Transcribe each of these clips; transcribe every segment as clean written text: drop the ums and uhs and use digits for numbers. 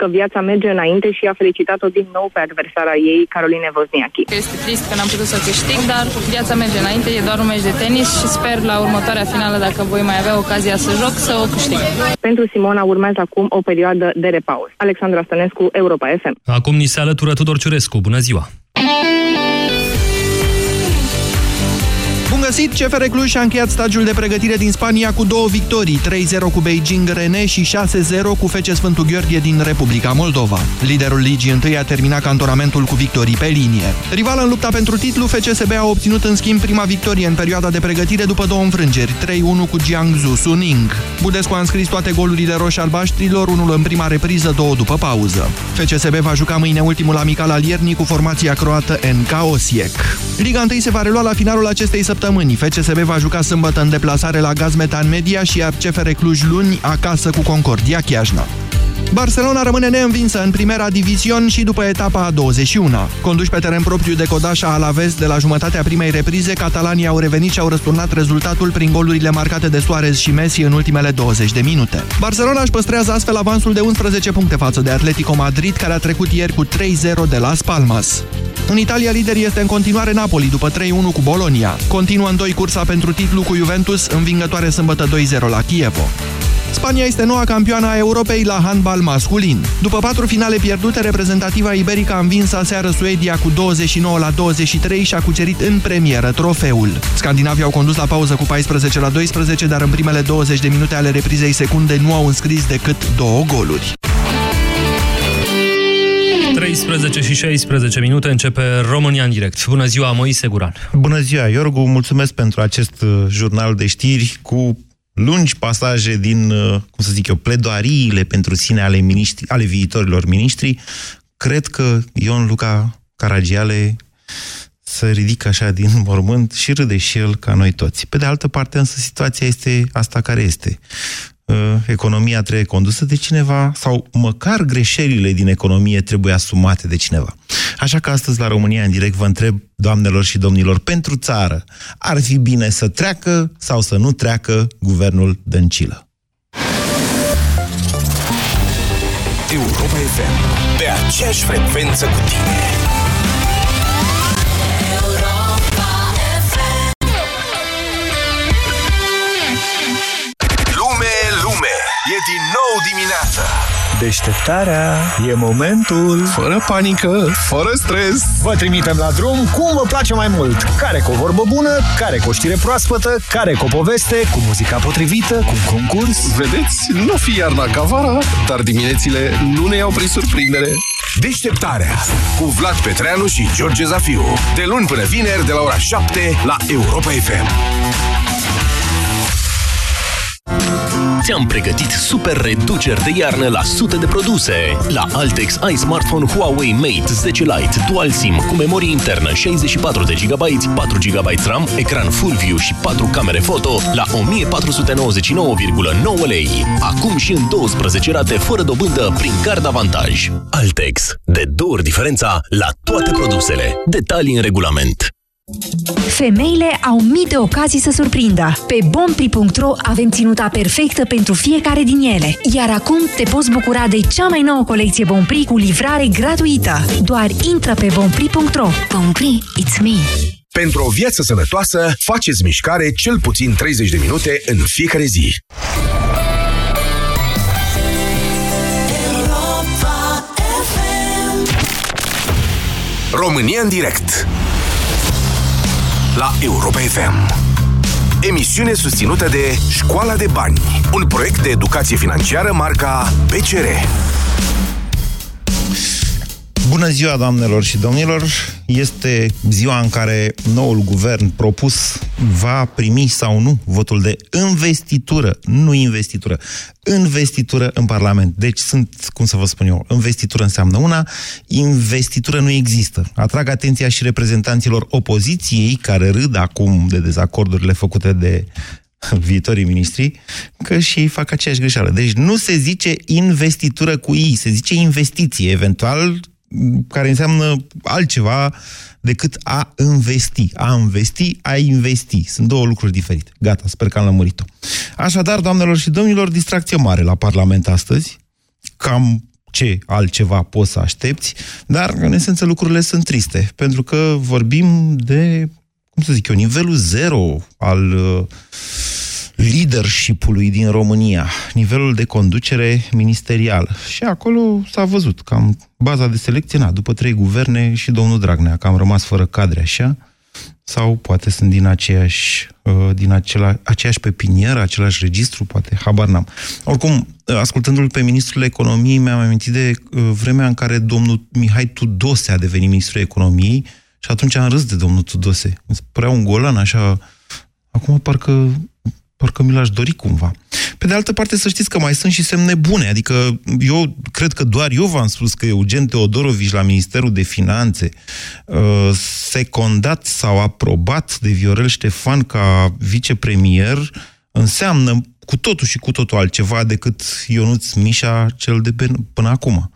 că viața merge înainte și a felicitat-o din nou pe adversara ei, Caroline Wozniacki. Este trist că n-am putut să câștig, dar viața merge înainte, e doar un meci de tenis și sper la următoarea finală, dacă voi mai avea ocazia să joc, să o câștig. Pentru Simona urmează acum o perioadă de repaus. Alexandra Stănescu, Europa FM. Acum ni se alătură Tudor Ciurescu. Bună ziua! Bun găsit! CFR Cluj a încheiat stagiul de pregătire din Spania cu 2 victorii, 3-0 cu Beijing Renhe și 6-0 cu FC Sfântul Gheorghe din Republica Moldova. Liderul ligii 1 a terminat cantonamentul cu victorii pe linie. Rival în lupta pentru titlu, FCSB a obținut în schimb prima victorie în perioada de pregătire după 2 înfrângeri, 3-1 cu Jiangsu Suning. Budescu a înscris toate golurile roș-albaștrilor, unul în prima repriză, 2 după pauză. FCSB va juca mâine ultimul amical al iernii cu formația croată NK Osijek. Liga 1 se va relua la finalul acestei săptămâni. FCSB va juca sâmbătă în deplasare la Gazmetan Media și iar CFR Cluj luni acasă cu Concordia Chiajna. Barcelona rămâne neînvinsă în Primera Division și după etapa a 21-a. Conduși pe teren propriu de Codașa Alaves de la jumătatea primei reprize, catalanii au revenit și au răsturnat rezultatul prin golurile marcate de Suarez și Messi în ultimele 20 de minute. Barcelona își păstrează astfel avansul de 11 puncte față de Atletico Madrid, care a trecut ieri cu 3-0 de Las Palmas. În Italia, lider este în continuare Napoli după 3-1 cu Bologna. Continuă în 2 cursa pentru titlu cu Juventus, învingătoare sâmbătă 2-0 la Chievo. Spania este noua campioană a Europei la handbal masculin. După 4 finale pierdute, reprezentativa iberică a învins aseară Suedia cu 29-23 și a cucerit în premieră trofeul. Scandinavii au condus la pauză cu 14-12, dar în primele 20 de minute ale reprizei secunde nu au înscris decât 2 goluri. 13:16 începe România în direct. Bună ziua, Moise Guran. Bună ziua, Iorgu. Mulțumesc pentru acest jurnal de știri cu lungi pasaje din, cum să zic eu, pledoariile pentru sine ale, ale viitorilor miniștri. Cred că Ion Luca Caragiale se ridică așa din mormânt și râde și el ca noi toți. Pe de altă parte, însă, situația este asta care este. Economia trebuie condusă de cineva sau măcar greșelile din economie trebuie asumate de cineva. Așa că astăzi la România în direct vă întreb, doamnelor și domnilor, pentru țară, ar fi bine să treacă sau să nu treacă guvernul Dăncilă? Europa FM, pe aceeași frecvență cu tine. Din nou dimineața. Deșteptarea e momentul. Fără panică, fără stres. Vă trimitem la drum cum vă place mai mult. Care cu o vorbă bună, care cu o știre proaspătă, care cu o poveste, cu muzica potrivită, cu un concurs. Vedeți, nu fi iarna ca vara, dar diminețile nu ne iau prin surprindere. Deșteptarea cu Vlad Petreanu și George Zafiu. De luni până vineri, de la ora 7, la Europa FM. Ți-am pregătit super reduceri de iarnă la sute de produse. La Altex ai smartphone Huawei Mate 10 Lite Dual SIM cu memorie internă 64 de GB, 4 GB RAM, ecran Full View și 4 camere foto la 1499,9 lei. Acum și în 12 rate fără dobândă prin card avantaj. Altex. De 2 ori diferența la toate produsele. Detalii în regulament. Femeile au mii de ocazii să surprindă. Pe bompri.ro avem ținuta perfectă pentru fiecare din ele. Iar acum te poți bucura de cea mai nouă colecție Bompri cu livrare gratuită. Doar intră pe bompri.ro. Bompri, it's me! Pentru o viață sănătoasă, faceți mișcare cel puțin 30 de minute în fiecare zi. România în direct la Europa FM. Emisiune susținută de Școala de Bani, un proiect de educație financiară marca BCR. Bună ziua, doamnelor și domnilor! Este ziua în care noul guvern propus va primi sau nu votul de investitură, nu investitură, investitură în Parlament. Deci sunt, cum să vă spun eu, investitură înseamnă una, investitură nu există. Atrag atenția și reprezentanților opoziției, care râd acum de dezacordurile făcute de viitorii miniștri, că și ei fac aceeași greșeală. Deci nu se zice investitură cu i, se zice investiție, eventual, care înseamnă altceva decât a investi. A investi, a investi. Sunt 2 lucruri diferite. Gata, sper că am lămurit-o. Așadar, doamnelor și domnilor, distracție mare la Parlament astăzi. Cam ce altceva poți să aștepți, dar, în esență, lucrurile sunt triste, pentru că vorbim de, cum să zic eu, nivelul zero al leadership-ului din România, nivelul de conducere ministerială. Și acolo s-a văzut, cam baza de selecție, na, după 3 guverne și domnul Dragnea, că am rămas fără cadre așa, sau poate sunt din aceeași pepinieră, același registru, poate, habar n-am. Oricum, ascultându-l pe ministrul economiei, mi-am amintit de vremea în care domnul Mihai Tudose a devenit ministrul economiei și atunci am râs de domnul Tudose. Îmi părea un golan, așa, acum parcă mi l-aș dori cumva. Pe de altă parte, să știți că mai sunt și semne bune, adică eu cred că doar eu v-am spus că Eugen Teodorovici la Ministerul de Finanțe, secondat sau aprobat de Viorel Ștefan ca vicepremier, înseamnă cu totul și cu totul altceva decât Ionuț Mișa cel de până acum.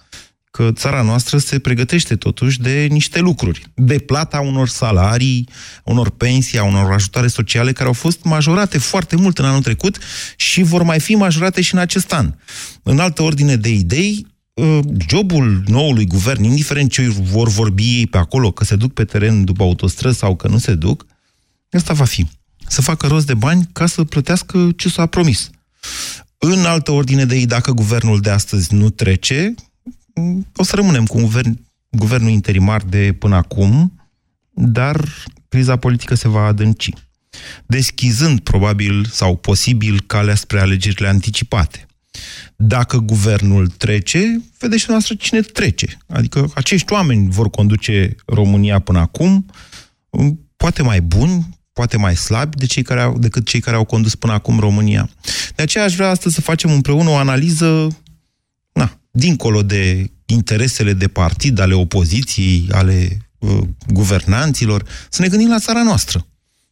Că țara noastră se pregătește totuși de niște lucruri, de plata unor salarii, unor pensii, unor ajutoare sociale care au fost majorate foarte mult în anul trecut și vor mai fi majorate și în acest an. În altă ordine de idei, jobul noului guvern, indiferent ce vor vorbi ei pe acolo, că se duc pe teren după autostrăzi sau că nu se duc, ăsta va fi. Să facă rost de bani ca să plătească ce s-a promis. În altă ordine de idei, dacă guvernul de astăzi nu trece, o să rămânem cu guvernul interimar de până acum, dar criza politică se va adânci, deschizând probabil sau posibil calea spre alegerile anticipate. Dacă guvernul trece, vedeți și noastră cine trece. Adică acești oameni vor conduce România până acum, poate mai buni, poate mai slabi decât cei care au condus până acum România. De aceea aș vrea astăzi să facem împreună o analiză dincolo de interesele de partid, ale opoziției, ale guvernanților, să ne gândim la țara noastră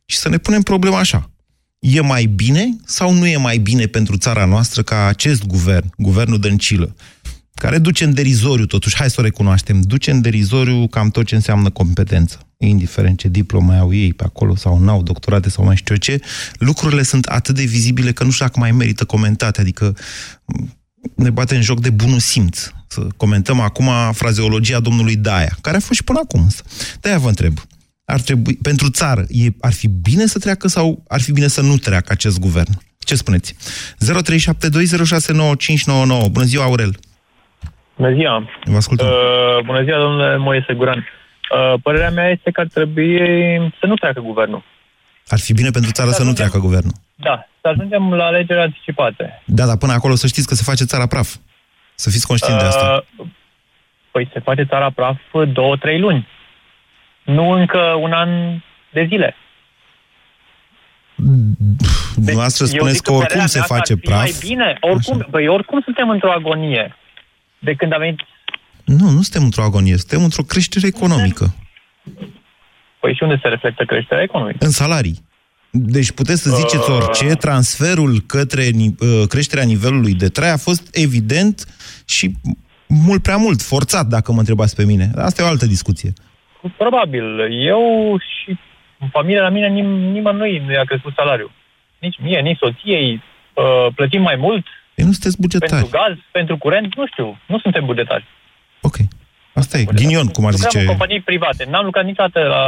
și să ne punem problema așa. E mai bine sau nu e mai bine pentru țara noastră ca acest guvern, guvernul Dăncilă, care duce în derizoriu totuși, hai să o recunoaștem, duce în derizoriu cam tot ce înseamnă competență. Indiferent ce diplomă au ei pe acolo sau n-au doctorate sau mai știu eu ce, lucrurile sunt atât de vizibile că nu știu dacă mai merită comentate, adică ne bate în joc de bunul simț. Să comentăm acum frazeologia domnului Daia, care a fost și până acum. De-aia vă întreb, ar trebui, pentru țară, ar fi bine să treacă sau ar fi bine să nu treacă acest guvern? Ce spuneți? 0372069599. Bună ziua, Aurel! Bună ziua! Vă ascultăm! Bună ziua, domnule Moise Guran! Părerea mea este că ar trebui să nu treacă guvernul. Ar fi bine pentru țară să nu treacă guvernul. Da, să ajungem la alegeri anticipate. Da, dar până acolo să știți că se face țara praf. Să fiți conștienți de asta. Păi se face țara praf 2-3 luni. Nu încă un an de zile. Dumneavoastră spuneți că oricum se face praf. Mai bine, oricum suntem într-o agonie. De când am venit... Nu suntem într-o agonie, suntem într-o creștere economică. Păi și unde se reflectă creșterea economică? În salarii. Deci puteți să ziceți orice, transferul către creșterea nivelului de trai a fost evident și mult prea mult, forțat, dacă mă întrebați pe mine. Asta e o altă discuție. Probabil. Eu și familia la mine, nimănui nu i-a crescut salariul. Nici mie, nici soției. Plătim mai mult. Ei, nu sunteți bugetari. Pentru gaz, pentru curent, nu știu. Nu suntem bugetari. Ok. Asta e, ghinion, cum ar zice... Lucram în companii private. N-am lucrat niciodată la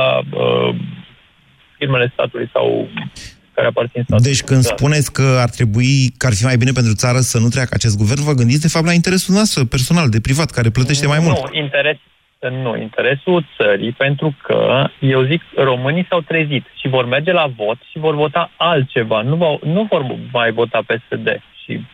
firmele statului sau care aparțin statului. Deci când spuneți că ar fi mai bine pentru țară să nu treacă acest guvern, vă gândiți de fapt la interesul nostru personal, de privat, care plătește mai mult. Nu, interesul țării, pentru că, eu zic, românii s-au trezit și vor merge la vot și vor vota altceva. Nu vor mai vota PSD și...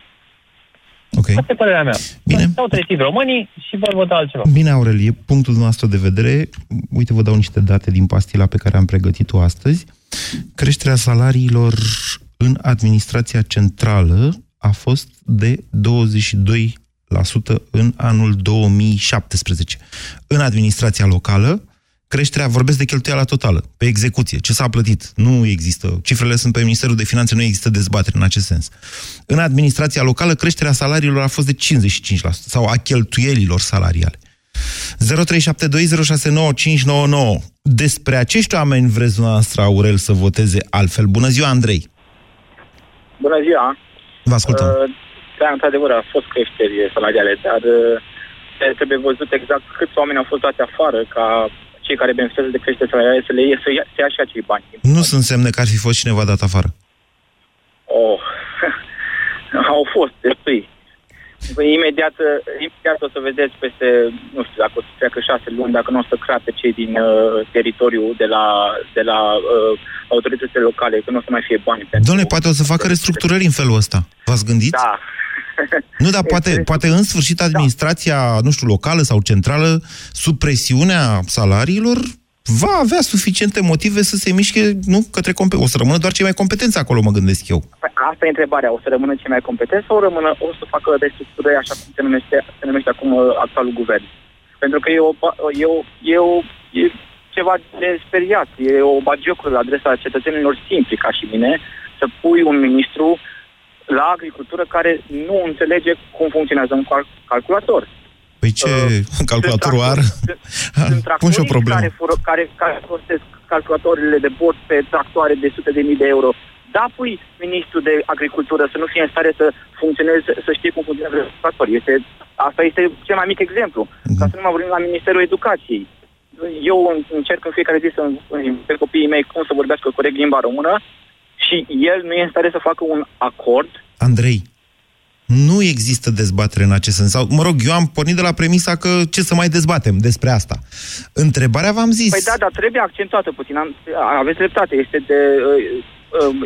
Okay. Asta e părerea mea. Bine. S-au trezit românii și vor vota altceva. Bine, Aurel, e punctul nostru de vedere. Uite, vă dau niște date din pastila pe care am pregătit-o astăzi. Creșterea salariilor în administrația centrală a fost de 22% în anul 2017. În administrația locală, creșterea, vorbesc de cheltuiala totală, pe execuție, ce s-a plătit, nu există, cifrele sunt pe Ministerul de Finanțe, nu există dezbatere în acest sens. În administrația locală, creșterea salariilor a fost de 55%, sau a cheltuielilor salariale. 0372069599. Despre acești oameni vreți noastră, Aurel, să voteze altfel. Bună ziua, Andrei! Bună ziua! Vă ascultăm! Da, într-adevăr, a fost creșteri salariale, dar trebuie văzut exact câți oameni au fost dați afară ca cei care beneficiază de creștere salarială să le ia, să ia și acei bani. Nu sunt semne că ar fi fost cineva dat afară. Oh, au fost destui. Imediat o să vedeți peste, nu știu, dacă o să treacă 6 luni, dacă nu o să crape cei din teritoriu de la autoritățile locale, că nu o să mai fie bani. Doamne, poate o să facă restructurări în felul ăsta. V-ați gândit? Da. Nu, dar poate în sfârșit administrația, da, nu știu, locală sau centrală, sub presiunea salariilor, va avea suficiente motive să se mișce, nu, către competență. O să rămână doar cei mai competenți acolo, mă gândesc eu. Asta e întrebarea. O să rămână cei mai competenți sau rămână, o să facă restructurări, așa cum se numește acum actualul guvern? Pentru că e ceva de speriat. E o bagiocură la adresa cetățenilor simpli, ca și mine, să pui un ministru la agricultură care nu înțelege cum funcționează un calculator. Păi ce calculatorul are? Pun și o problemă. Care folosesc calculatoarele de bord pe tractoare de sute de mii de euro. Da, pui ministrul de agricultură să nu fie în stare să funcționeze, să știe cum funcționează calculatorul. Asta este cel mai mic exemplu. Ca să nu mă vorbim la Ministerul Educației. Eu încerc în fiecare zi să învăț copiii mei cum să vorbească corect limba română și el nu e în stare să facă un acord. Andrei, nu există dezbatere în acest sens. Sau, mă rog, eu am pornit de la premisa că ce să mai dezbatem despre asta. Întrebarea v-am zis. Păi da, dar trebuie accentuată puțin. Aveți dreptate. Este de...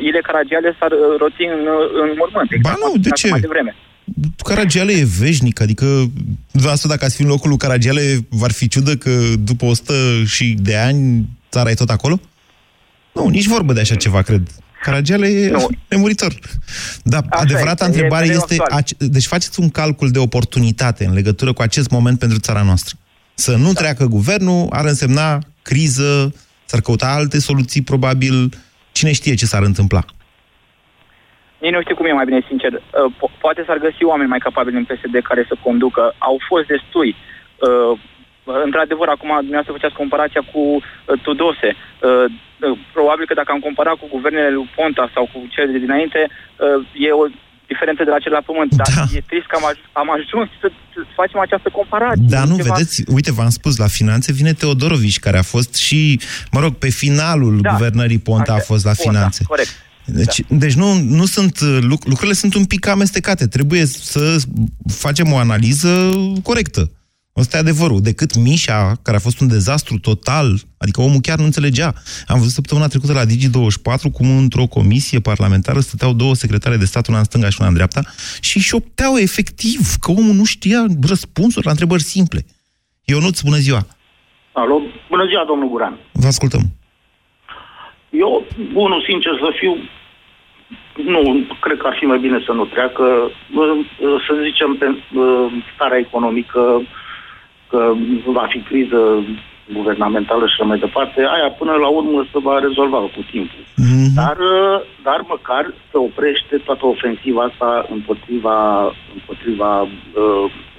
Ile Caragiale s-ar roți în mormânt. Exact, ba nu, de ce? Caragiale e veșnic, adică asta, dacă ați fi în locul lui Caragiale, v-ar fi ciudă că după 100 și de ani țara e tot acolo? Nu, nici vorbă de așa ceva, cred. Caragiale e nemuritor. Dar adevărata întrebare este... Deci faceți un calcul de oportunitate în legătură cu acest moment pentru țara noastră. Să nu treacă guvernul ar însemna criză, s-ar căuta alte soluții, probabil... Cine știe ce s-ar întâmpla? Ei, nu știu cum e mai bine, sincer. Poate s-ar găsi oameni mai capabili în PSD care să conducă. Au fost destui. Într-adevăr, acum dumneavoastră făceați comparația cu Tudose. Probabil că dacă am comparat cu guvernele lui Ponta sau cu cele de dinainte, e o diferență de la cel la pământ. Dar e trist că am ajuns să facem această comparație. Da, nu, vedeți, uite, v-am spus, la finanțe vine Teodorovici, care a fost și, mă rog, pe finalul guvernării Ponta a fost la finanțe. Corect. Deci nu sunt, lucrurile sunt un pic amestecate. Trebuie să facem o analiză corectă. Asta e adevărul. Decât Mișa, care a fost un dezastru total, adică omul chiar nu înțelegea. Am văzut săptămâna trecută la Digi24 cum într-o comisie parlamentară stăteau 2 secretare de stat, una în stânga și una în dreapta, și șopteau efectiv că omul nu știa răspunsuri la întrebări simple. Ionuț, bună ziua! Alo, bună ziua, domnul Guran! Vă ascultăm! Eu, bunul, sincer să fiu, nu, cred că ar fi mai bine să nu treacă, să zicem, pe starea economică, că va fi criză guvernamentală și mai departe, aia până la urmă se va rezolva cu timpul. Dar măcar se oprește toată ofensiva asta împotriva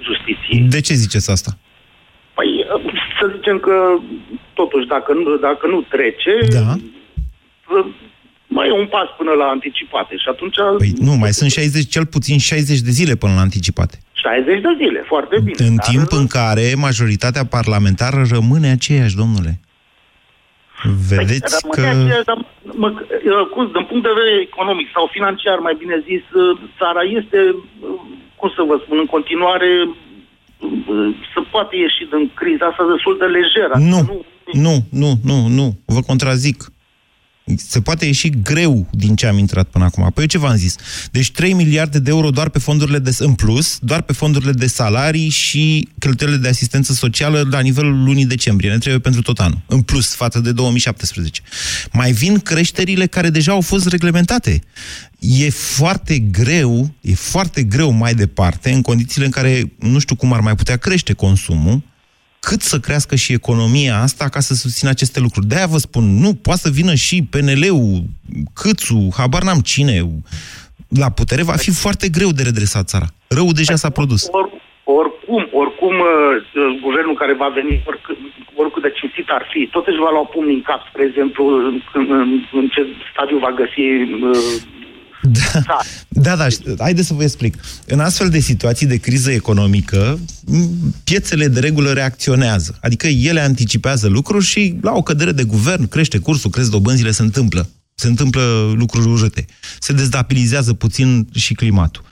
justiției. De ce ziceți asta? Păi, să zicem că totuși, dacă nu trece, mai e un pas până la anticipate și atunci... Păi nu, mai sunt 60, cel puțin 60 de zile până la anticipate. 60 de zile, foarte bine. În timp în care majoritatea parlamentară rămâne aceeași, domnule. Vedeți că... Aceeași, dar, din punct de vedere economic sau financiar, mai bine zis, țara este, cum să vă spun, în continuare să poate ieși din criza asta destul de lejeră. Nu, vă contrazic. Se poate ieși greu din ce am intrat până acum. Păi eu ce v-am zis? Deci 3 miliarde de euro doar pe fondurile în plus, doar pe fondurile de salarii și cheltuielile de asistență socială la nivelul lunii decembrie. Ne trebuie pentru tot anul. În plus, față de 2017. Mai vin creșterile care deja au fost reglementate. E foarte greu mai departe, în condițiile în care nu știu cum ar mai putea crește consumul, cât să crească și economia asta ca să susțină aceste lucruri. De-aia vă spun, nu, poate să vină și PNL-ul, Câțu, habar n-am cine, la putere, va fi foarte greu de redresat țara. Răul deja s-a produs. Oricum, guvernul care va veni, oricât de cinstit ar fi, totuși va lua pumnii în cap, spre exemplu, în ce stadiu va găsi... Da, da, da, haideți să vă explic. În astfel de situații de criză economică, piețele de regulă reacționează. Adică ele anticipează lucruri și la o cădere de guvern crește cursul, cresc dobânzile, se întâmplă. Se întâmplă lucruri urâte. Se destabilizează puțin și climatul.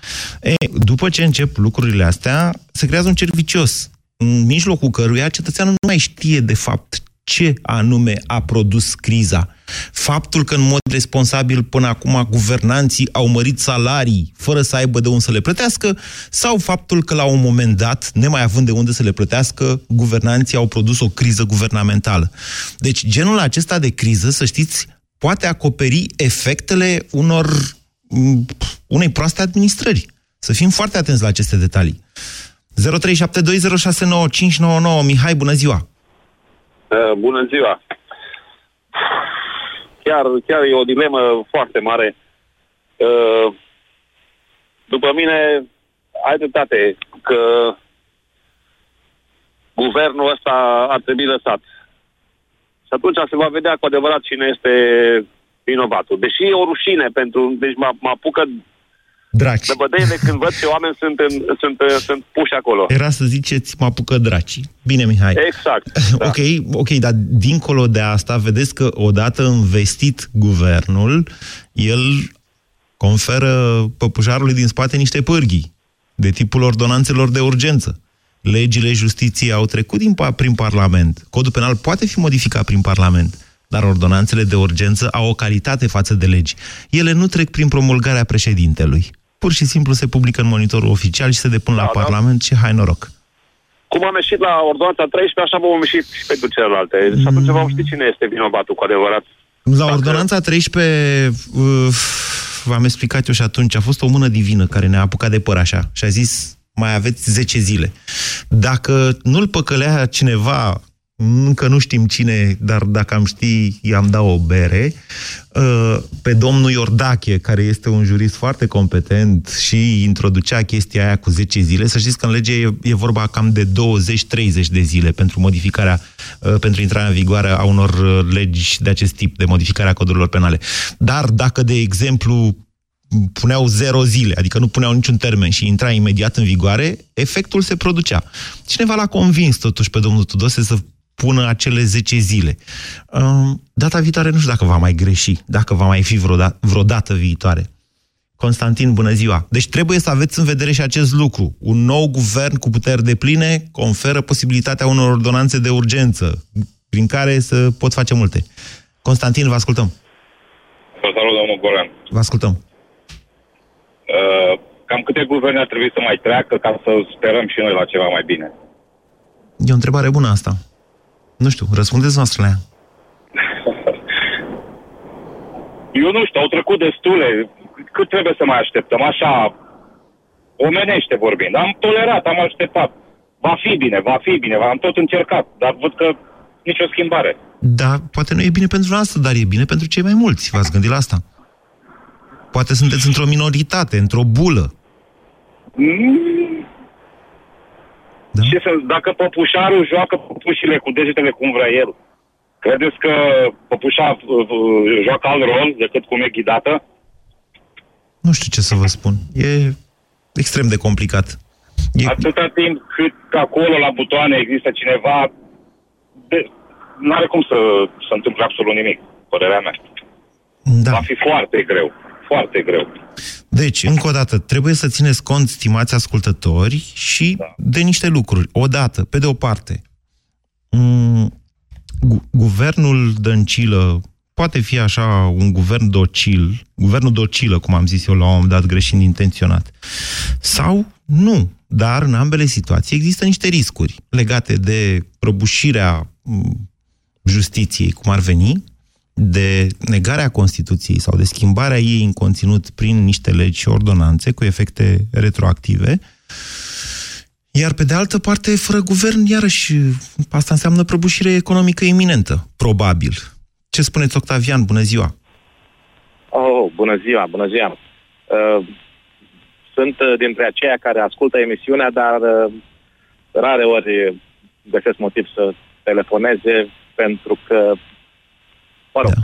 E, după ce încep lucrurile astea, se creează un cerc vicios, în mijlocul căruia cetățeanul nu mai știe de fapt ce anume a produs criza. Faptul că în mod responsabil până acum guvernanții au mărit salarii fără să aibă de unde să le plătească, sau faptul că la un moment dat, nemaiavând de unde să le plătească, guvernanții au produs o criză guvernamentală. Deci genul acesta de criză, să știți, poate acoperi efectele unei proaste administrări. Să fim foarte atenți la aceste detalii. 0372069599. Mihai, bună ziua! Bună ziua! Chiar e o dilemă foarte mare. După mine, ai dreptate că guvernul ăsta ar trebui lăsat. Și atunci se va vedea cu adevărat cine este vinovatul. Deși e o rușine pentru... Deci mă apucă de bădeile când văd ce oameni sunt puși acolo. Era să ziceți, mă apucă dracii. Bine, Mihai. Exact. Da. Ok, dar dincolo de asta, vedeți că odată investit guvernul, el conferă păpușarului din spate niște pârghii de tipul ordonanțelor de urgență. Legile justiției au trecut prin Parlament. Codul penal poate fi modificat prin Parlament, dar ordonanțele de urgență au o calitate față de legi. Ele nu trec prin promulgarea președintelui. Pur și simplu se publică în monitorul oficial și se depun la Parlament și hai noroc. Cum am ieșit la ordonanța 13, așa vom ieși și pentru celelalte. Și atunci vom ști cine este vinovatul cu adevărat. La ordonanța 13... v-am explicat eu și atunci. A fost o mână divină care ne-a apucat de păr așa și a zis... mai aveți 10 zile. Dacă nu-l păcălea cineva, încă nu știm cine, dar dacă am ști, i-am dat o bere, pe domnul Iordache, care este un jurist foarte competent și introducea chestia aia cu 10 zile, să știți că în lege e vorba cam de 20-30 de zile pentru modificarea, pentru intrarea în vigoare a unor legi de acest tip, de modificarea codurilor penale. Dar dacă, de exemplu, puneau 0 zile, adică nu puneau niciun termen și intra imediat în vigoare, efectul se producea. Cineva l-a convins totuși pe domnul Tudose să pună acele 10 zile. Data viitoare nu știu dacă va mai greși, dacă va mai fi vreodată viitoare. Constantin, bună ziua! Deci trebuie să aveți în vedere și acest lucru. Un nou guvern cu puteri depline conferă posibilitatea unor ordonanțe de urgență, prin care să pot face multe. Constantin, vă ascultăm! Vă salut, domnul Guran! Vă ascultăm! Cam câte guverne ar trebui să mai treacă ca să sperăm și noi la ceva mai bine? E o întrebare bună asta. Nu știu, răspundeți noastră la ea. Eu nu știu, au trecut destule. Cât trebuie să mai așteptăm? Așa, omenește vorbind. Am tolerat, am așteptat. Va fi bine, va fi bine, am tot încercat, dar văd că nicio schimbare. Da, poate nu e bine pentru asta, dar e bine pentru cei mai mulți. V-ați gândit la asta? Poate sunteți într-o minoritate, într-o bulă. Da? Ce să, dacă păpușarul joacă păpușile cu degetele cum vrea el, credeți că păpușa joacă alt rol decât cum e ghidată? Nu știu ce să vă spun. E extrem de complicat. Atâta timp cât acolo la butoane există cineva, n-are cum să întâmple absolut nimic, părerea mea. Da. Va fi foarte greu. Foarte greu. Deci, încă o dată, trebuie să țineți cont, stimați ascultători, și de niște lucruri. Odată, pe de o parte, guvernul Dăncilă poate fi așa un guvern docil, guvernul Dăncilă, cum am zis eu la un moment dat, greșind intenționat, sau nu. Dar în ambele situații există niște riscuri legate de prăbușirea justiției, cum ar veni, de negarea Constituției sau de schimbarea ei în conținut prin niște legi și ordonanțe cu efecte retroactive, iar pe de altă parte, fără guvern, iarăși, asta înseamnă prăbușire economică iminentă, probabil. Ce spuneți, Octavian? Bună ziua! Bună ziua! Sunt dintre aceia care ascultă emisiunea, dar rare ori găsesc motiv să telefoneze, pentru că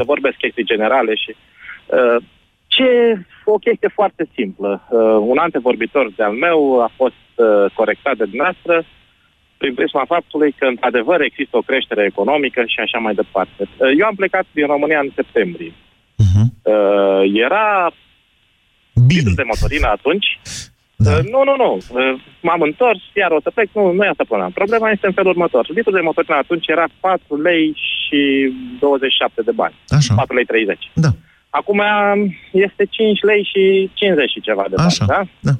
să vorbesc chestii generale și ce o chestie foarte simplă. Un antevorbitor de-al meu a fost corectat de dumneavoastră prin prisma faptului că, într-adevăr, există o creștere economică și așa mai departe. Eu am plecat din România în septembrie. Uh-huh. Era bine de motorină atunci. Da. Nu. M-am întors, iar o să plec. Nu e asta problema. Problema este în felul următor. Litrul de motorină atunci era 4,27 lei de bani. Așa. 4,30 lei. Da. Acum este 5,50 lei de bani. Așa, da? Da.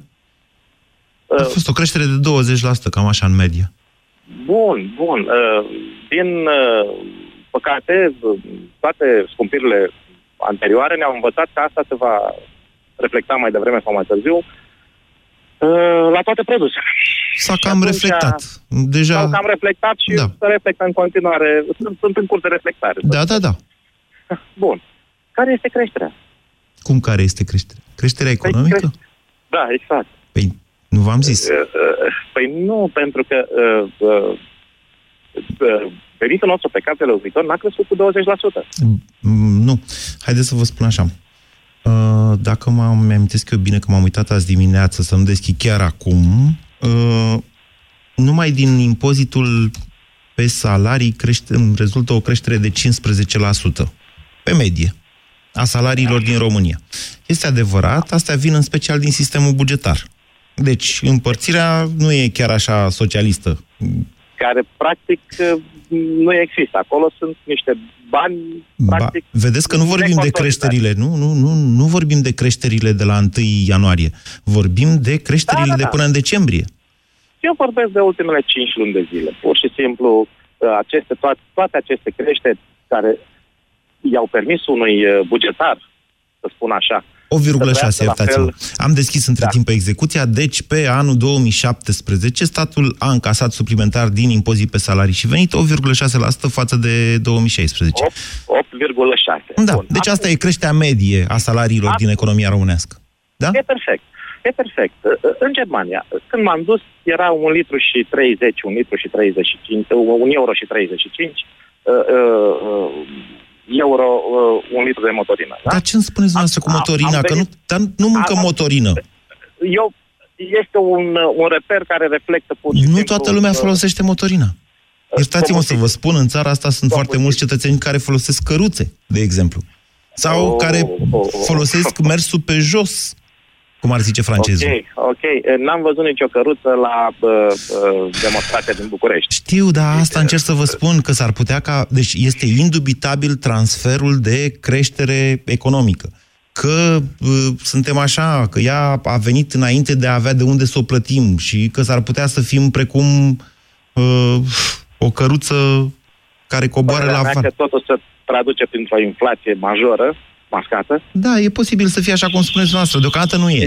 A fost o creștere de 20%, cam așa, în medie. Bun. Din păcate, toate scumpirile anterioare ne-au învățat că asta se va reflecta mai devreme sau mai târziu la toate produsele. S-a cam reflectat. S-a cam reflectat și da. Se reflectă în continuare. Sunt în curs de reflectare. Da. Bun. Care este creșterea? Cum care este creșterea? Creșterea economică? Da, exact. Păi, nu v-am zis. Păi nu, pentru că venitul nostru pe cap de locuitor n-a crescut cu 20%. Nu. Haideți să vă spun așa. Dacă mă amintesc eu bine, că m-am uitat azi dimineață, să nu deschid chiar acum, numai din impozitul pe salarii rezultă o creștere de 15%. Pe medie. A salariilor din România. Este adevărat, astea vin în special din sistemul bugetar. Deci, împărțirea nu e chiar așa socialistă. Care, practic, nu există. Acolo sunt niște bani, practic... Vedeți că nu vorbim de creșterile, nu vorbim de creșterile de la 1 ianuarie. Vorbim de creșterile de până în decembrie. Eu vorbesc de ultimele 5 luni de zile. Pur și simplu, toate aceste creșteri care i-au permis unui bugetar, să spun așa, 8,6, iertați-mă. Am deschis între timp execuția, deci pe anul 2017 statul a încasat suplimentar din impozit pe salarii și venit 8,6% față de 2016. 8,6. Da, bun. Deci asta e creșterea medie a salariilor din economia românească. Da? E perfect. În Germania, când m-am dus, era 1,30 1,35 euro. Un litru de motorină. Da? Dar ce îmi spuneți dumneavoastră cu motorina? Că nu mâncă motorină. Este un reper care reflectă pur și simplu. Nu toată lumea folosește motorina. Iertați-mă să vă spun, în țara asta sunt foarte mulți cetățeni care folosesc căruțe, de exemplu. Sau care folosesc mersul pe jos, cum ar zice francezul. Ok. N-am văzut nicio căruță la demonstrația din București. Știu, dar asta încerc să vă spun, că s-ar putea ca... Deci este indubitabil transferul de creștere economică. Că suntem așa, că ea a venit înainte de a avea de unde să o plătim și că s-ar putea să fim precum o căruță care coboară la afară. Că totul se traduce printr-o inflație majoră, mascată. Da, e posibil să fie așa cum spuneți noastră, deocamdată nu e.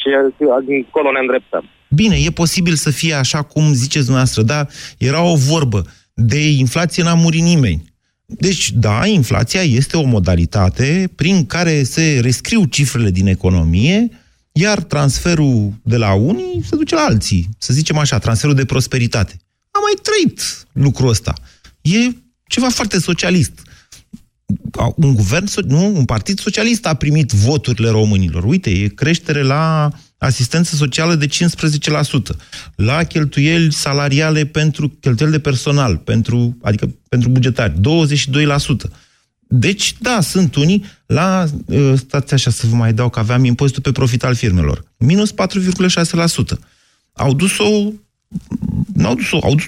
Și acolo ne îndreptăm. Bine, e posibil să fie așa cum ziceți noastră, dar era o vorbă de inflație n-a murit nimeni. Deci, da, inflația este o modalitate prin care se rescriu cifrele din economie, iar transferul de la unii se duce la alții. Să zicem așa, transferul de prosperitate. Am mai trăit lucrul ăsta. E ceva foarte socialist. Un guvern, un partid socialist a primit voturile românilor. Uite, e creștere la asistență socială de 15%, la cheltuieli salariale pentru cheltuieli de personal, pentru bugetari, 22%. Deci, da, sunt unii la... Stați așa să vă mai dau, că aveam impozitul pe profit al firmelor. Minus 4,6%.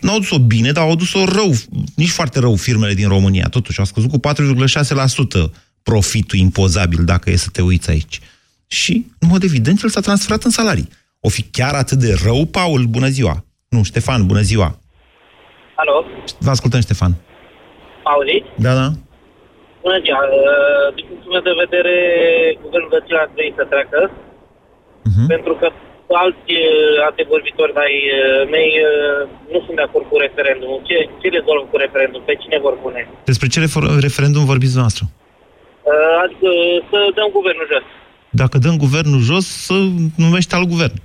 N-au dus-o bine, dar au dus-o rău, nici foarte rău firmele din România. Totuși, au scăzut cu 4,6% profitul impozabil, dacă e să te uiți aici. Și, în mod evident, el s-a transferat în salarii. O fi chiar atât de rău, Paul? Bună ziua! Nu, Ștefan, bună ziua! Alo? Vă ascultăm, Ștefan. Auziți? Da. Bună ziua! Din punctul meu de vedere, guvernul Dăncilă ar trebui să treacă, pentru că alți vorbitori de-ai mei nu sunt de acord cu referendumul. Ce rezolvă cu referendum? Pe cine vor pune? Despre ce referendum vorbiți noastră? Adică să dăm guvernul jos. Dacă dăm guvernul jos, să numește alt guvern.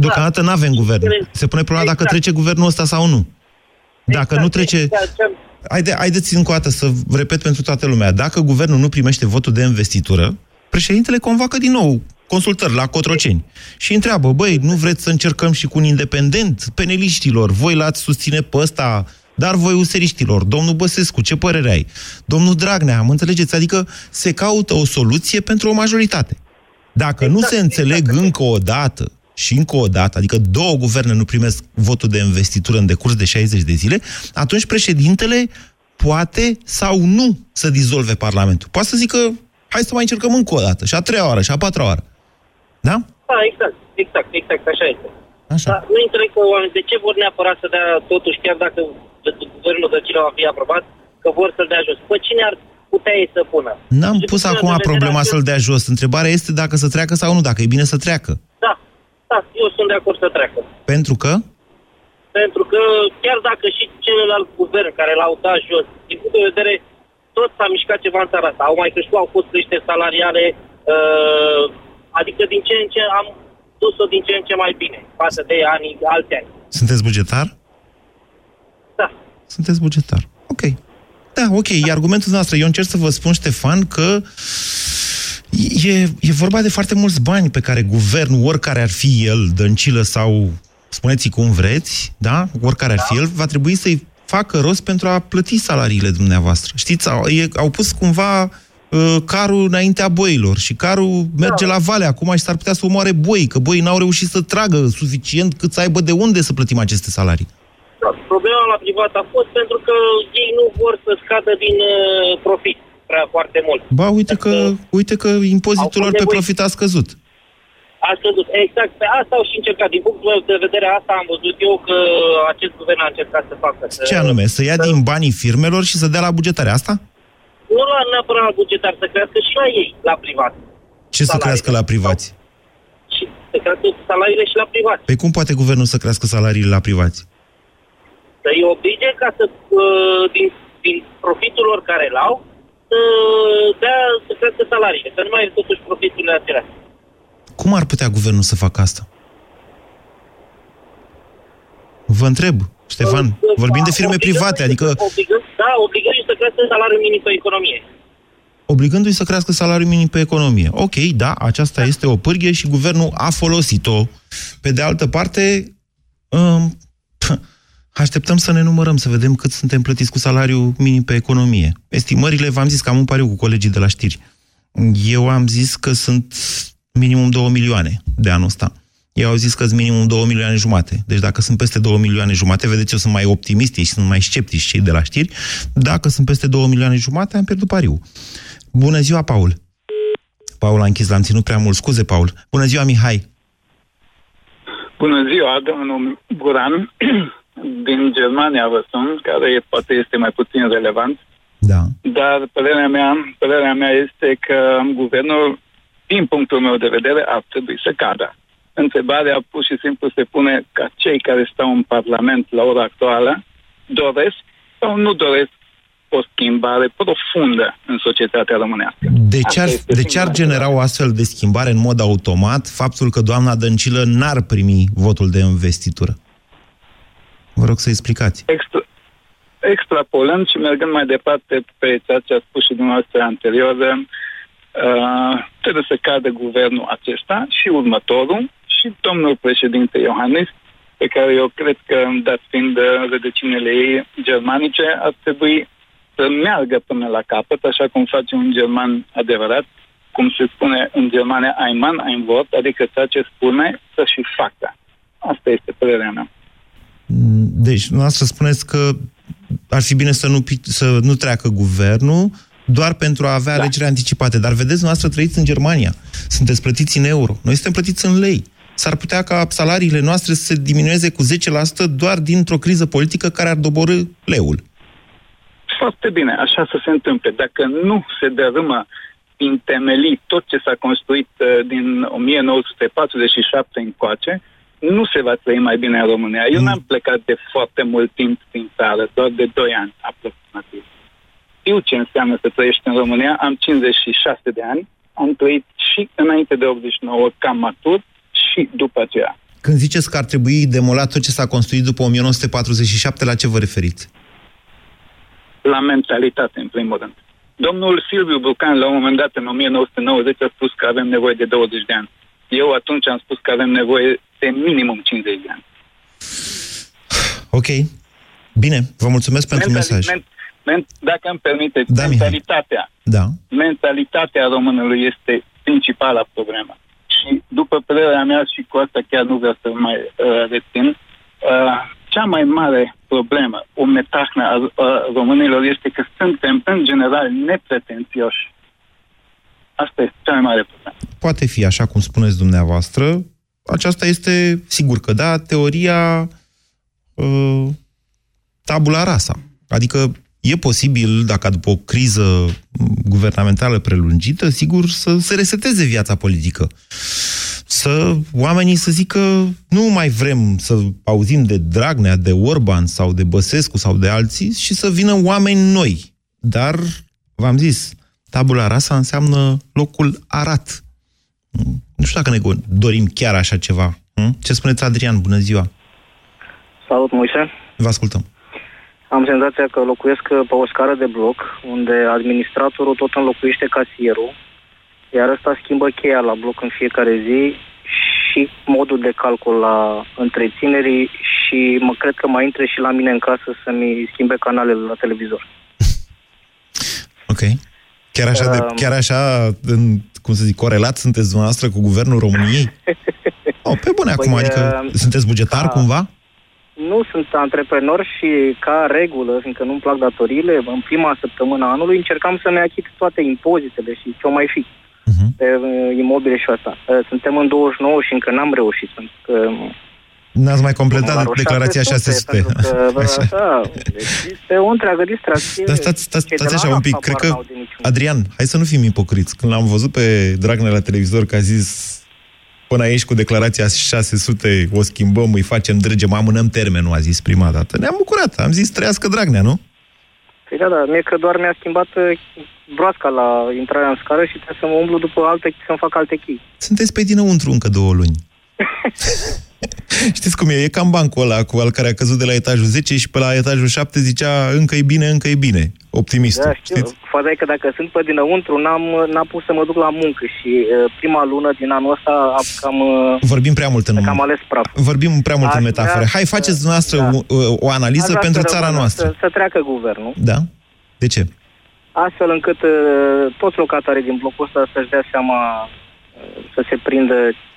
Deocamdată n-avem guvern. Se pune problema dacă trece guvernul ăsta sau nu. Dacă nu trece... Haideți încă o dată să repet pentru toată lumea. Dacă guvernul nu primește votul de investitură, președintele convoacă din nou consultări la Cotroceni și întreabă, băi, nu vreți să încercăm și cu un independent? Peneliștilor, voi l-ați susține pe ăsta, dar voi useriștilor, domnul Băsescu, ce părere ai? Domnul Dragnea, mă înțelegeți? Adică se caută o soluție pentru o majoritate. Dacă nu se înțeleg încă o dată și încă o dată, adică două guverne nu primesc votul de investitură în decurs de 60 de zile, atunci președintele poate sau nu să dizolve Parlamentul. Poate să zică, hai să mai încercăm încă o dată, și a treia oară, și a patra oară. Da? Da, exact, așa este. Așa. Dar nu înțeleg că oamenii, de ce vor neapărat să dea totuși, chiar dacă guvernul Dăncilă va fi aprobat, că vor să-l dea jos. Păi cine ar putea ei să pună? N-am pus acum problema să-l dea jos. Întrebarea este dacă să treacă sau nu, dacă e bine să treacă. Da, eu sunt de acord să treacă. Pentru că? Pentru că chiar dacă și celălalt guvern care l-au dat jos, din punct de vedere, tot s-a mișcat ceva în țara asta. Au mai crescut, au fost creșteri salariale, adică din ce în ce am dus-o din ce în ce mai bine, față de alte ani. Sunteți bugetar? Da. Sunteți bugetar. Ok. Da, ok. E argumentul noastră. Eu încerc să vă spun, Ștefan, că e vorba de foarte mulți bani pe care guvernul, oricare ar fi el, Dăncilă sau spuneți-i cum vreți, da? Oricare ar fi el, va trebui să-i facă rost pentru a plăti salariile dumneavoastră. Știți, au pus cumva carul înaintea boilor și carul merge la vale acum și s-ar putea să omoare boi, că boii n-au reușit să tragă suficient cât să aibă de unde să plătim aceste salarii. Da, problema la privat a fost pentru că ei nu vor să scadă din profit foarte mult. Ba, uite că impozitul lor pe profit a scăzut. A scăzut, exact. Pe asta au și încercat. Din punctul meu de vedere, asta am văzut eu că acest guvern a încercat să facă. Ce anume? Să ia din banii firmelor și să dea la bugetare, asta? Nu la neapărat la bugetar, să crească și la ei, la privat. Ce salariile? Să crească la privați? Și să crească salariile și la privați. Păi cum poate guvernul să crească salariile la privați? Să-i oblige ca să, din profitul lor care l-au, să crească salariile, că nu mai e totuși profiturile acelea. Cum ar putea guvernul să facă asta? Vă întreb, Ștefan, vorbim de firme private, adică... Obligându-i să crească salariul minim pe economie. Obligându-i să crească salariul minim pe economie. Ok, da, aceasta este o pârghie și guvernul a folosit-o. Pe de altă parte, așteptăm să ne numărăm, să vedem cât suntem plătiți cu salariul minim pe economie. Estimările, v-am zis că am un pariu cu colegii de la știri. Eu am zis că sunt... minimum 2 milioane de anul ăsta. Ei au zis că sunt minimum 2 milioane jumate. Deci dacă sunt peste 2 milioane jumate, vedeți, eu sunt mai optimisti și sunt mai sceptici cei de la știri. Dacă sunt peste 2 milioane jumate, am pierdut pariul. Bună ziua, Paul. Paul a închis, l-am ținut prea mult. Scuze, Paul. Bună ziua, Mihai. Bună ziua, domnul Guran. Din Germania vă sunt, care poate este mai puțin relevant. Da. Dar părerea mea este că guvernul, din punctul meu de vedere, ar trebui să cadă. Întrebarea pur și simplu se pune ca cei care stau în Parlament la ora actuală doresc sau nu doresc o schimbare profundă în societatea românească. De ce ar genera o astfel de schimbare în mod automat faptul că doamna Dăncilă n-ar primi votul de investitură? Vă rog să explicați. Extrapolând și mergând mai departe pe ceea ce a spus și dumneavoastră anterior, trebuie să cadă guvernul acesta și următorul și domnul președinte Iohannis, pe care eu cred că, dat fiind rădăcinile ei germanice, ar trebui să meargă până la capăt, așa cum face un german adevărat, cum se spune în Germania, ein Mann, ein Wort, adică ceea ce spune să și facă. Asta este părerea mea. Deci, noastră spuneți că ar fi bine să nu treacă guvernul, doar pentru a avea alegeri anticipate. Dar vedeți, noastră trăiți în Germania. Sunteți plătiți în euro. Noi suntem plătiți în lei. S-ar putea ca salariile noastre să se diminueze cu 10% doar dintr-o criză politică care ar doborî leul. Foarte bine, așa să se întâmple. Dacă nu se dărâmă din temelii tot ce s-a construit din 1947 încoace, nu se va trăi mai bine în România. Eu n-am plecat de foarte mult timp din țară, doar de 2 ani aproximativ. Știu ce înseamnă să trăiești în România, am 56 de ani, am trăit și înainte de 89 ca matur și după aceea. Când ziceți că ar trebui demolat tot ce s-a construit după 1947, la ce vă referiți? la mentalitate, în primul rând. Domnul Silviu Brucan, la un moment dat, în 1990, a spus că avem nevoie de 20 de ani. Eu atunci am spus că avem nevoie de minimum 50 de ani. Ok. Bine, vă mulțumesc pentru mesaj. Dacă îmi permiteți, da, mentalitatea. Da. Mentalitatea românului este principala problemă. Și după părerea mea, și cu asta chiar nu vreau să mai rețin, cea mai mare problemă, o metahnă a românilor, este că suntem, în general, nepretențioși. Asta este cea mai mare problemă. Poate fi, așa cum spuneți dumneavoastră, aceasta este, sigur că da, teoria tabula rasa. Adică e posibil, dacă după o criză guvernamentală prelungită, sigur, să se reseteze viața politică. Să oamenii să zică, nu mai vrem să auzim de Dragnea, de Orban sau de Băsescu sau de alții și să vină oameni noi. Dar, v-am zis, tabula rasa înseamnă locul arat. Nu știu dacă ne dorim chiar așa ceva. Ce spuneți, Adrian? Bună ziua! Salut, Moise! Vă ascultăm! Am senzația că locuiesc pe o scară de bloc, unde administratorul tot înlocuiește casierul, iar ăsta schimbă cheia la bloc în fiecare zi și modul de calcul la întreținerii și mă cred că mai intre și la mine în casă să-mi schimbe canalele la televizor. Ok. Chiar așa cum să zic, corelat sunteți dumneavoastră cu guvernul României? Oh, pe bune, acum, adică sunteți bugetar cumva? Nu, sunt antreprenor și ca regulă, fiindcă nu-mi plac datoriile, în prima săptămână a anului încercam să-mi achit toate impozitele și ce-o mai fi pe imobile și asta. Suntem în 29 și încă n-am reușit. N-ați mai completat declarația 600. Este o întreagă distracție. Dar stați așa un pic, cred că, Adrian, hai să nu fim ipocriți. Când l-am văzut pe Dragnea la televizor că a zis... Până aici cu declarația 600 o schimbăm, îi facem, drăgem, amânăm termenul, a zis prima dată. Ne-am bucurat, am zis trăiască Dragnea, nu? Păi da, mie că doar mi-a schimbat broasca la intrarea în scară și trebuie să mă umblu după alte, să-mi fac alte chei. Sunteți pe dinăuntru încă 2 luni. Știți cum e? E cam bancul ăla al care a căzut de la etajul 10 și pe la etajul 7 zicea încă-i bine, încă-i bine. Optimist. Da, știți? Faza e că dacă sunt pe dinăuntru, n-am pus să mă duc la muncă și prima lună din anul ăsta cam... Vorbim prea mult în... Cam ales praf. Vorbim prea mult în metafore. Hai, faceți dumneavoastră o analiză pentru țara noastră. Să treacă guvernul. Da? De ce? Astfel încât toți locatarii din blocul ăsta să-și dea seama să se prindă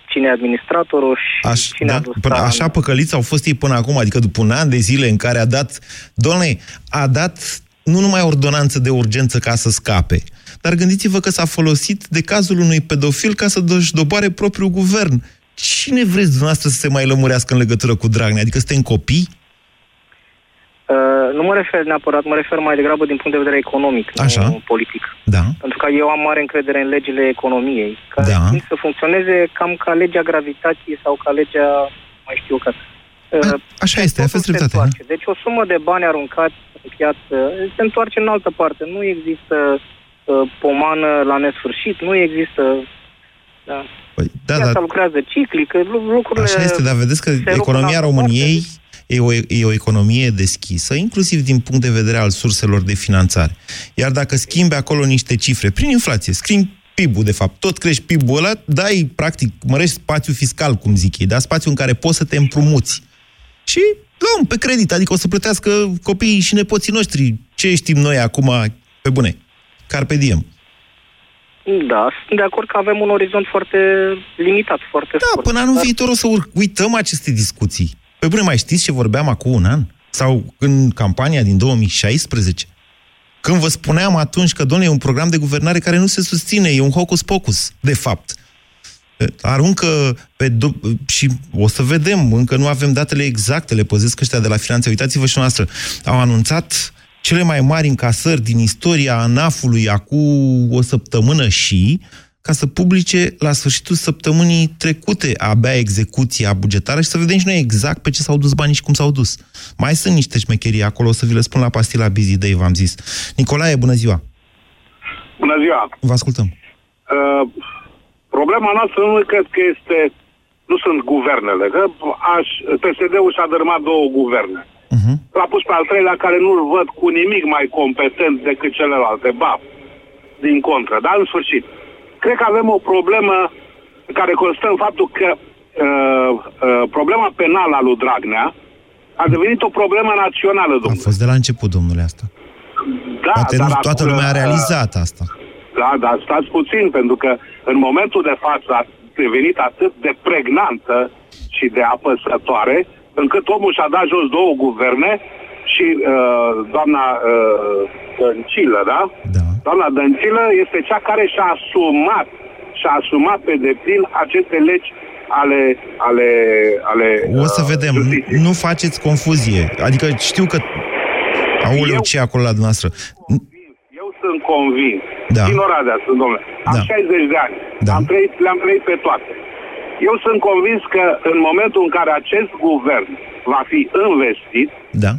cine e administratorul și cine a dus țara. Așa păcăliți au fost ei până acum, adică după un an de zile în care a dat... Doamne, a dat... Nu numai ordonanță de urgență ca să scape, dar gândiți-vă că s-a folosit de cazul unui pedofil ca să-și doboare propriul guvern. Cine vreți dumneavoastră să se mai lămurească în legătură cu Dragnea? Adică suntem copii? Nu mă refer neapărat, mă refer mai degrabă din punct de vedere economic, așa, nu politic. Da. Pentru că eu am mare încredere în legile economiei, care tind să funcționeze cam ca legea gravitației sau ca legea, mai știu eu, ca... Așa este, aveți dreptate. Deci o sumă de bani aruncați în piață se întoarce în altă parte. Nu există pomană la nesfârșit, nu există... Da. Păi, piața lucrează ciclic, lucrurile... Așa este, dar vedeți că economia României e o economie deschisă, inclusiv din punct de vedere al surselor de finanțare. Iar dacă schimbi acolo niște cifre, prin inflație, schimbi PIB-ul, de fapt, tot crești PIB-ul ăla, dai, practic, mărești spațiul fiscal, cum zic ei, dar spațiul în care poți să te împrumuți. Și luăm pe credit, adică o să plătească copiii și nepoții noștri. Ce știm noi acum, pe bune? Carpe diem. Da, sunt de acord că avem un orizont foarte limitat, foarte... Da, scurt, până anul viitor o să uităm aceste discuții. Pe bune, mai știți ce vorbeam acum un an? Sau în campania din 2016? Când vă spuneam atunci că, domnule, e un program de guvernare care nu se susține, e un hocus-pocus, de fapt. Aruncă pe... și o să vedem, încă nu avem datele exacte, le păzesc ăștia de la finanțe. Uitați-vă și noastră, au anunțat cele mai mari încasări din istoria ANAF-ului acum o săptămână și ca să publice la sfârșitul săptămânii trecute abia execuția bugetară și să vedem și noi exact pe ce s-au dus banii și cum s-au dus. Mai sunt niște șmecherii acolo, o să vi le spun la pastila Busy Day, v-am zis. Nicolae, bună ziua! Bună ziua! Vă ascultăm! Problema noastră nu cred că este, nu sunt guvernele, că PSD-ul și-a dărâmat 2 guverne. L-a pus pe al treilea, care nu-l văd cu nimic mai competent decât celelalte. Ba, din contră. Dar, în sfârșit, cred că avem o problemă care constă în faptul că problema penală a lui Dragnea a devenit o problemă națională, domnule. A fost de la început, domnule, asta. Da, poate nu toată lumea a realizat asta. Da, dar stați puțin, pentru că în momentul de față a devenit atât de pregnantă și de apăsătoare, încât omul și-a dat jos două guverne și doamna Dăncilă, da? Da? Doamna Dăncilă este cea care și-a asumat pe deplin aceste legi ale o să vedem, justiției. Nu faceți confuzie. Adică știu că... Aoleu, ce acolo la dumneavoastră? Eu sunt convins. Da. Din Oradea sunt, domnule. Am 60 de ani. Da. Le-am trăit pe toate. Eu sunt convins că în momentul în care acest guvern va fi investit, da,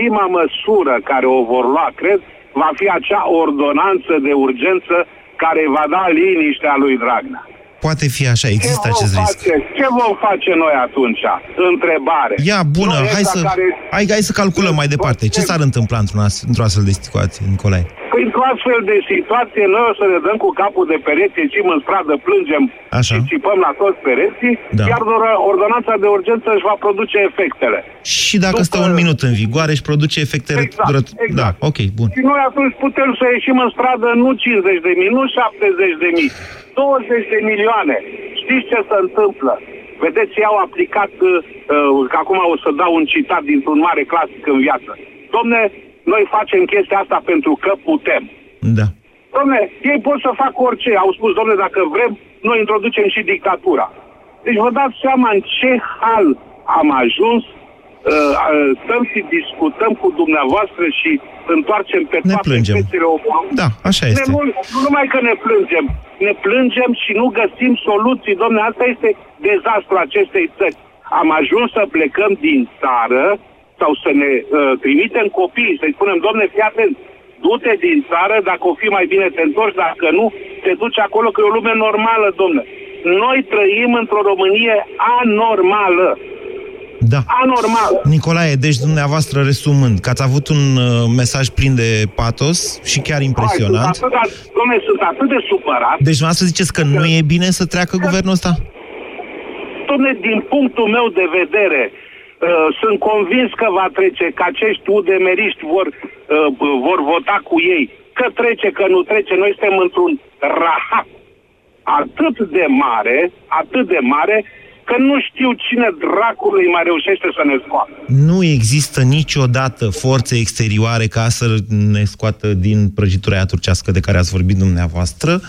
prima măsură care o vor lua, cred, va fi acea ordonanță de urgență care va da liniștea lui Dragnea. Poate fi așa, există acest risc. Ce vom face noi atunci? Întrebare. Ia, bună, hai să calculăm mai departe. Ce s-ar întâmpla într-o astfel de situație, Nicolae? Într-o astfel de situație, noi o să ne dăm cu capul de pereți, ieșim în stradă, plângem așa, și țipăm la toți pereții, da, iar ordonanța de urgență își va produce efectele. Și dacă stă un minut în vigoare, își produce efectele... Exact. Da, ok, bun. Și noi atunci putem să ieșim în stradă nu 50.000, nu 70.000. 20 de milioane. Știți ce se întâmplă? Vedeți, ei au aplicat, că acum o să dau un citat dintr-un mare clasic în viață. Domne, noi facem chestia asta pentru că putem. Da. Domne, ei pot să facă orice. Au spus, domne, dacă vrem, noi introducem și dictatura. Deci vă dați seama în ce hal am ajuns. Stăm și discutăm cu dumneavoastră și întoarcem pe toate fețele omului. Da, așa este. Nu numai că ne plângem. Ne plângem și nu găsim soluții. Dom'le, asta este dezastru acestei țări. Am ajuns să plecăm din țară sau să ne trimitem copiii, să-i spunem, dom'le, fii atent, du-te din țară, dacă o fi mai bine te întorci, dacă nu, te duci acolo, că e o lume normală, dom'le. Noi trăim într-o Românie anormală. Da. Anormal. Nicolae, deci dumneavoastră, resumând, că ați avut un mesaj plin de patos și chiar impresionant. Dom'le, sunt atât de supărat. Deci dumneavoastră ziceți că nu e bine să treacă guvernul ăsta? Dom'le, din punctul meu de vedere, sunt convins că va trece, că acești udemeriști vor vota cu ei. Că trece, că nu trece, noi suntem într-un rahat atât de mare, că nu știu cine dracului mai reușește să ne scoată. Nu există niciodată forțe exterioare ca să ne scoată din prăjitura aia turcească de care ați vorbit dumneavoastră.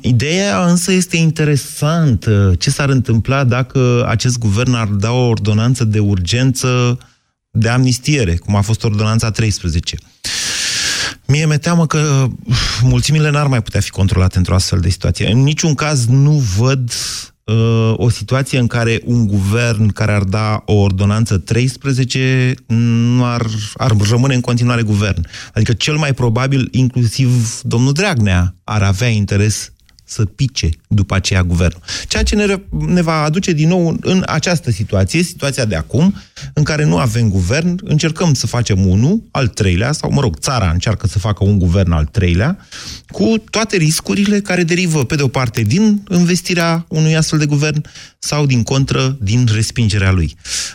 Ideea însă este interesantă. Ce s-ar întâmpla dacă acest guvern ar da o ordonanță de urgență de amnistiere, cum a fost ordonanța 13? Mie mi-e teamă că mulțimile n-ar mai putea fi controlate într-o astfel de situație. În niciun caz nu văd o situație în care un guvern care ar da o ordonanță 13 nu ar rămâne în continuare guvern. Adică cel mai probabil, inclusiv domnul Dragnea, ar avea interes să pice după aceea guvernul. Ceea ce ne va aduce din nou în această situație, situația de acum, în care nu avem guvern, încercăm să facem unul, al treilea, sau, mă rog, țara încearcă să facă un guvern al treilea, cu toate riscurile care derivă, pe de o parte, din investirea unui astfel de guvern sau, din contră, din respingerea lui.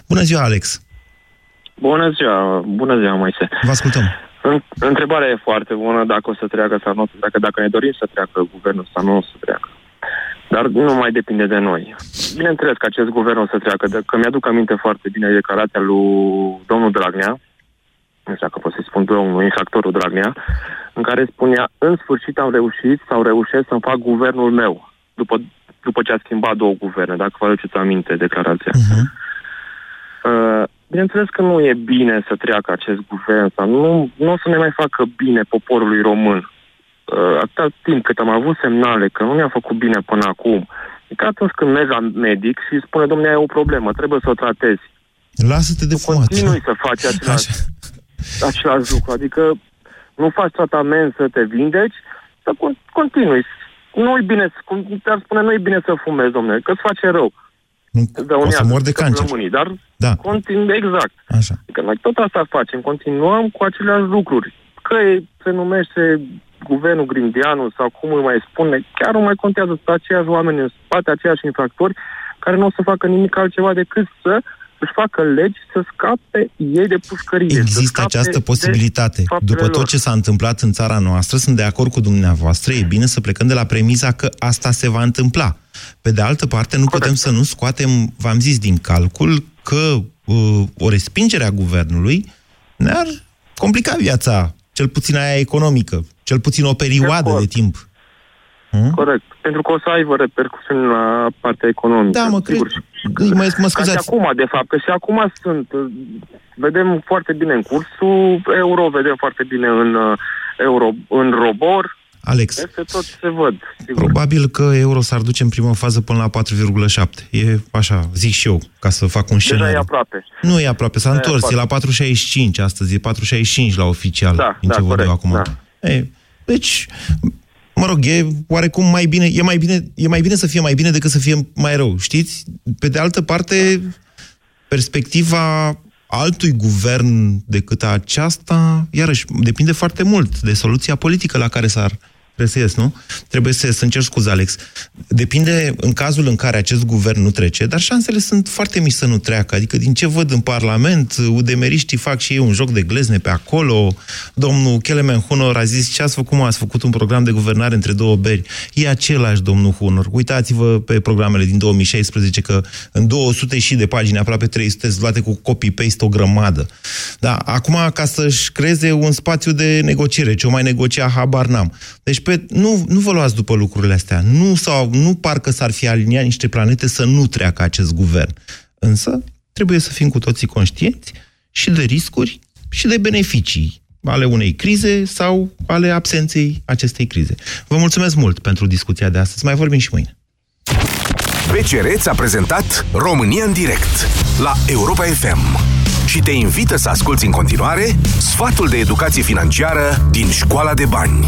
Bună ziua, Alex! Bună ziua, Moise! Vă ascultăm! Întrebarea e foarte bună, dacă o să treacă sau nu, dacă ne dorim să treacă guvernul sau nu o să treacă. Dar nu mai depinde de noi. Bineînțeles că acest guvern o să treacă, că mi-aduc aminte foarte bine declarația lui domnul Dragnea, nu știu dacă pot să-i spun domnul, infractorul Dragnea, în care spunea, în sfârșit am reușit sau reușesc să-mi fac guvernul meu, după ce a schimbat două guverne, dacă vă aduceți aminte declarația. Bineînțeles că nu e bine să treacă acest guvern, sau nu o să ne mai facă bine poporului român. Atâta timp cât am avut semnale că nu ne-a făcut bine până acum, e ca atunci când mergi la medic și spune, domnule, ai o problemă, trebuie să o tratezi. Lasă-te de fumat. Continui să faci același lucru, adică nu faci tratament să te vindeci, să continui. Nu-i bine, cum te-ar spune, nu-i bine să fumezi, domnule, că îți face rău. O să mor de cancer. Dar Da. Exact. Așa. Adică noi tot asta facem, continuăm cu aceleași lucruri. Că se numește guvernul grindianu sau cum îi mai spune, chiar nu mai contează, sunt aceiași oameni în spate, aceiași infractori, care nu o să facă nimic altceva decât să își facă legi să scape ei de pușcărie. Există această posibilitate. După tot ce s-a întâmplat în țara noastră, sunt de acord cu dumneavoastră, e bine să plecăm de la premisa că asta se va întâmpla. Pe de altă parte, nu putem să nu scoatem, v-am zis, din calcul că o respingere a guvernului ne-ar complica viața, cel puțin aia economică, cel puțin o perioadă de timp. Corect. Pentru că o să aibă repercusiuni la partea economică. Da, mă, sigur. Cred. Mă scuzați. Ca și acum, de fapt, că și acum sunt. Vedem foarte bine în cursul euro, vedem foarte bine în euro, în robor. Alex, este tot ce văd. Sigur. Probabil că euro s-ar duce în prima fază până la 4,7. E așa, zic și eu, ca să fac un scenariu. Deja e aproape. Nu e aproape, s-a întors. E la 4,65 astăzi, e 4,65 la oficial. Da, din ce văd eu acum. Da. Ei, deci... Mă rog, e oarecum mai bine, e mai bine să fie mai bine decât să fie mai rău, știți? Pe de altă parte, perspectiva altui guvern decât aceasta, iarăși, depinde foarte mult de soluția politică la care s-ar presez, nu? Trebuie să încerc scuze, Alex. Depinde în cazul în care acest guvern nu trece, dar șansele sunt foarte mici să nu treacă. Adică din ce văd în Parlament, udemeriștii fac și ei un joc de glezne pe acolo. Domnul Kelemen Hunor a zis, ce ați făcut, mă? Ați făcut un program de guvernare între două beri. E același, domnul Hunor. Uitați-vă pe programele din 2016, că în 200 și de pagini, aproape 300, luate cu copy-paste o grămadă. Da, acum, ca să-și creeze un spațiu de negociere, ce o mai negocia, habar n-am. Deci, nu vă luați după lucrurile astea. Nu parcă s-ar fi aliniat niște planete să nu treacă acest guvern. Însă, trebuie să fim cu toții conștienți și de riscuri și de beneficii ale unei crize sau ale absenței acestei crize. Vă mulțumesc mult pentru discuția de astăzi. Mai vorbim și mâine. BCR ți-a prezentat România în direct la Europa FM și te invită să asculți în continuare sfatul de educație financiară din Școala de Bani.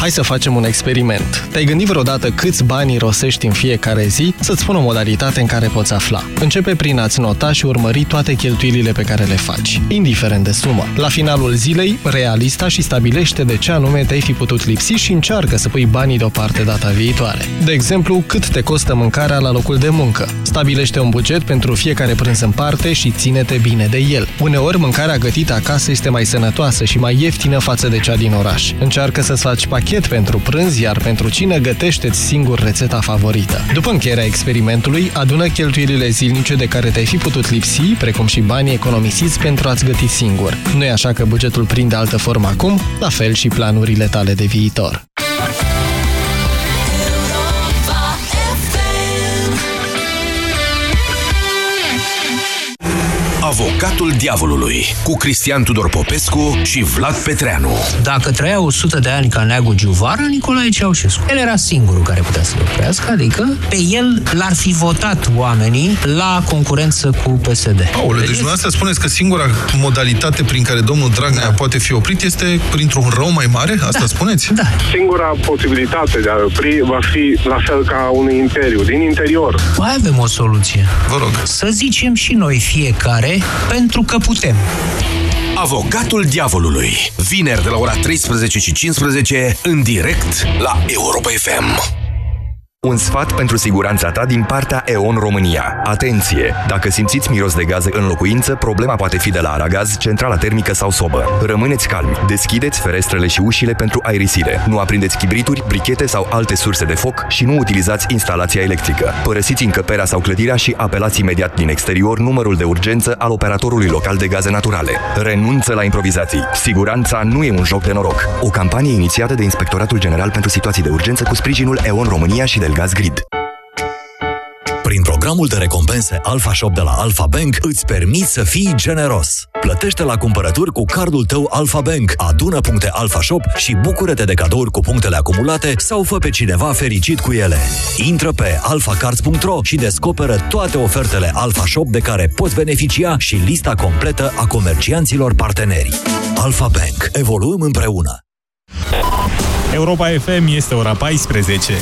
Hai să facem un experiment. Te-ai gândit vreodată câți bani rosești în fiecare zi? Să-ți spun o modalitate în care poți afla. Începe prin a-ți nota și urmări toate cheltuielile pe care le faci, indiferent de sumă. La finalul zilei, reia lista și stabilește de ce anume te-ai fi putut lipsi și încearcă să pui banii deoparte data viitoare. De exemplu, cât te costă mâncarea la locul de muncă. Stabilește un buget pentru fiecare prânz în parte și ține-te bine de el. Uneori, mâncarea gătită acasă este mai sănătoasă și mai ieftină față de cea din oraș. Încearcă să-ți faci pentru prânz, iar pentru cină gătește-ți singur rețeta favorită. După încheierea experimentului, adună cheltuielile zilnice de care te-ai fi putut lipsi, precum și banii economisiți pentru a-ți găti singur. Nu-i așa că bugetul prinde altă formă acum? La fel și planurile tale de viitor. Avocatul diavolului cu Cristian Tudor Popescu și Vlad Petreanu. Dacă trăia 100 de ani ca Neagu Giuvară, Nicolae Ceaușescu. El era singurul care putea să-l oprească, adică pe el l-ar fi votat oamenii la concurență cu PSD. Aurel, deci dumneavoastră spuneți că singura modalitate prin care domnul Dragnea poate fi oprit este printr-un rău mai mare? Asta spuneți? Da. Singura posibilitate de a opri va fi la fel ca unui imperiu, din interior. Mai avem o soluție. Vă rog. Să zicem și noi fiecare pentru că putem. Avocatul diavolului. Vineri de la ora 13:15 în direct la Europa FM. Un sfat pentru siguranța ta din partea Eon România. Atenție! Dacă simțiți miros de gaze în locuință, problema poate fi de la aragaz, centrala termică sau sobă. Rămâneți calmi, deschideți ferestrele și ușile pentru aerisire. Nu aprindeți chibrituri, brichete sau alte surse de foc și nu utilizați instalația electrică. Părăsiți încăperea sau clădirea și apelați imediat din exterior numărul de urgență al operatorului local de gaze naturale. Renunță la improvizații. Siguranța nu e un joc de noroc. O campanie inițiată de Inspectoratul General pentru Situații de Urgență cu sprijinul Eon România și de Gaz Grid. Prin programul de recompense Alpha Shop de la Alpha Bank îți permiți să fii generos. Plătește la cumpărături cu cardul tău Alpha Bank, adună puncte Alpha Shop și bucură-te de cadouri cu punctele acumulate sau fă pe cineva fericit cu ele. Intră pe alphacards.ro și descoperă toate ofertele Alpha Shop de care poți beneficia și lista completă a comercianților parteneri. Alpha Bank. Evoluăm împreună! Europa FM, este ora 14.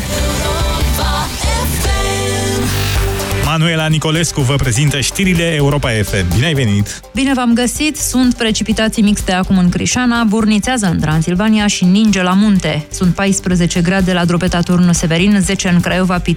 Manuela Nicolescu vă prezintă știrile Europa FM. Bine ai venit! Bine v-am găsit! Sunt precipitații mixte acum în Crișana, burnițează în Transilvania și ninge la munte. Sunt 14 grade la Drobeta, Turnul Severin, 10 în Craiova,